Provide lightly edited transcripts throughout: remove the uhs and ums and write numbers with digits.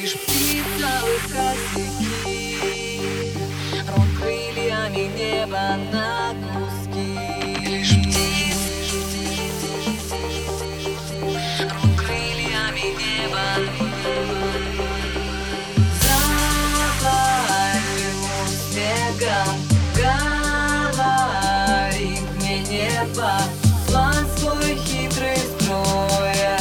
лишь птица в косяки, рвут крыльями небо на куски. Лишь птица, рвут крыльями небо. Завалю снегом, говорит мне небо, план свой хитрый строя.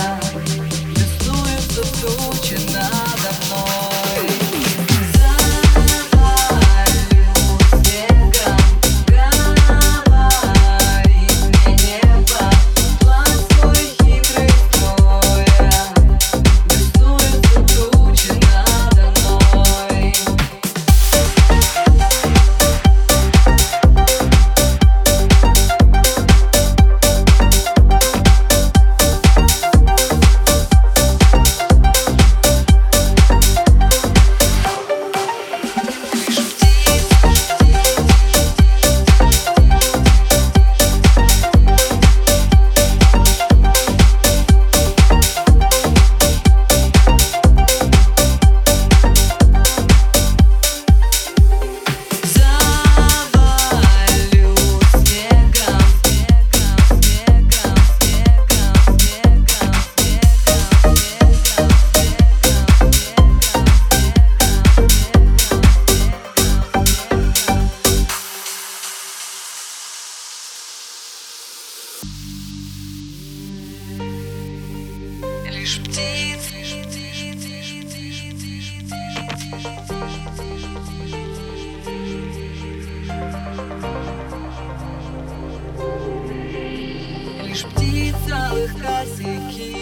Лишь птиц целых косяки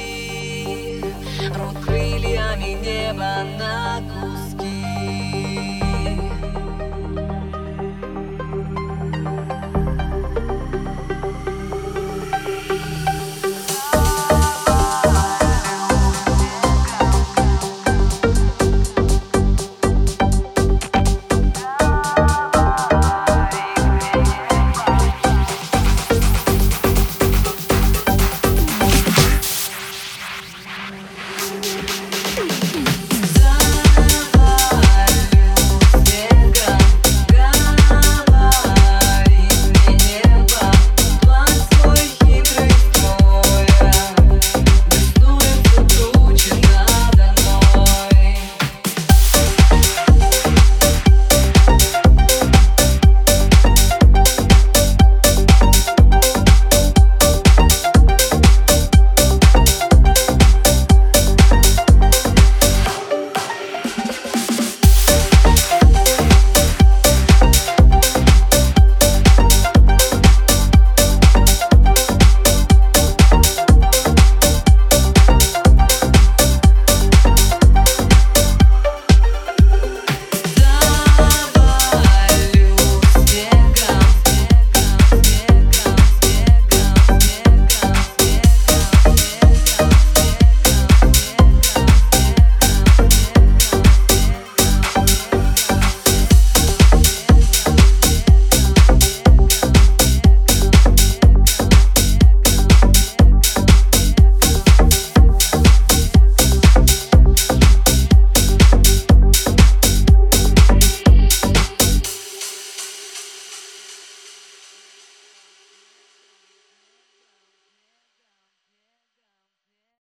рвут крыльями небо на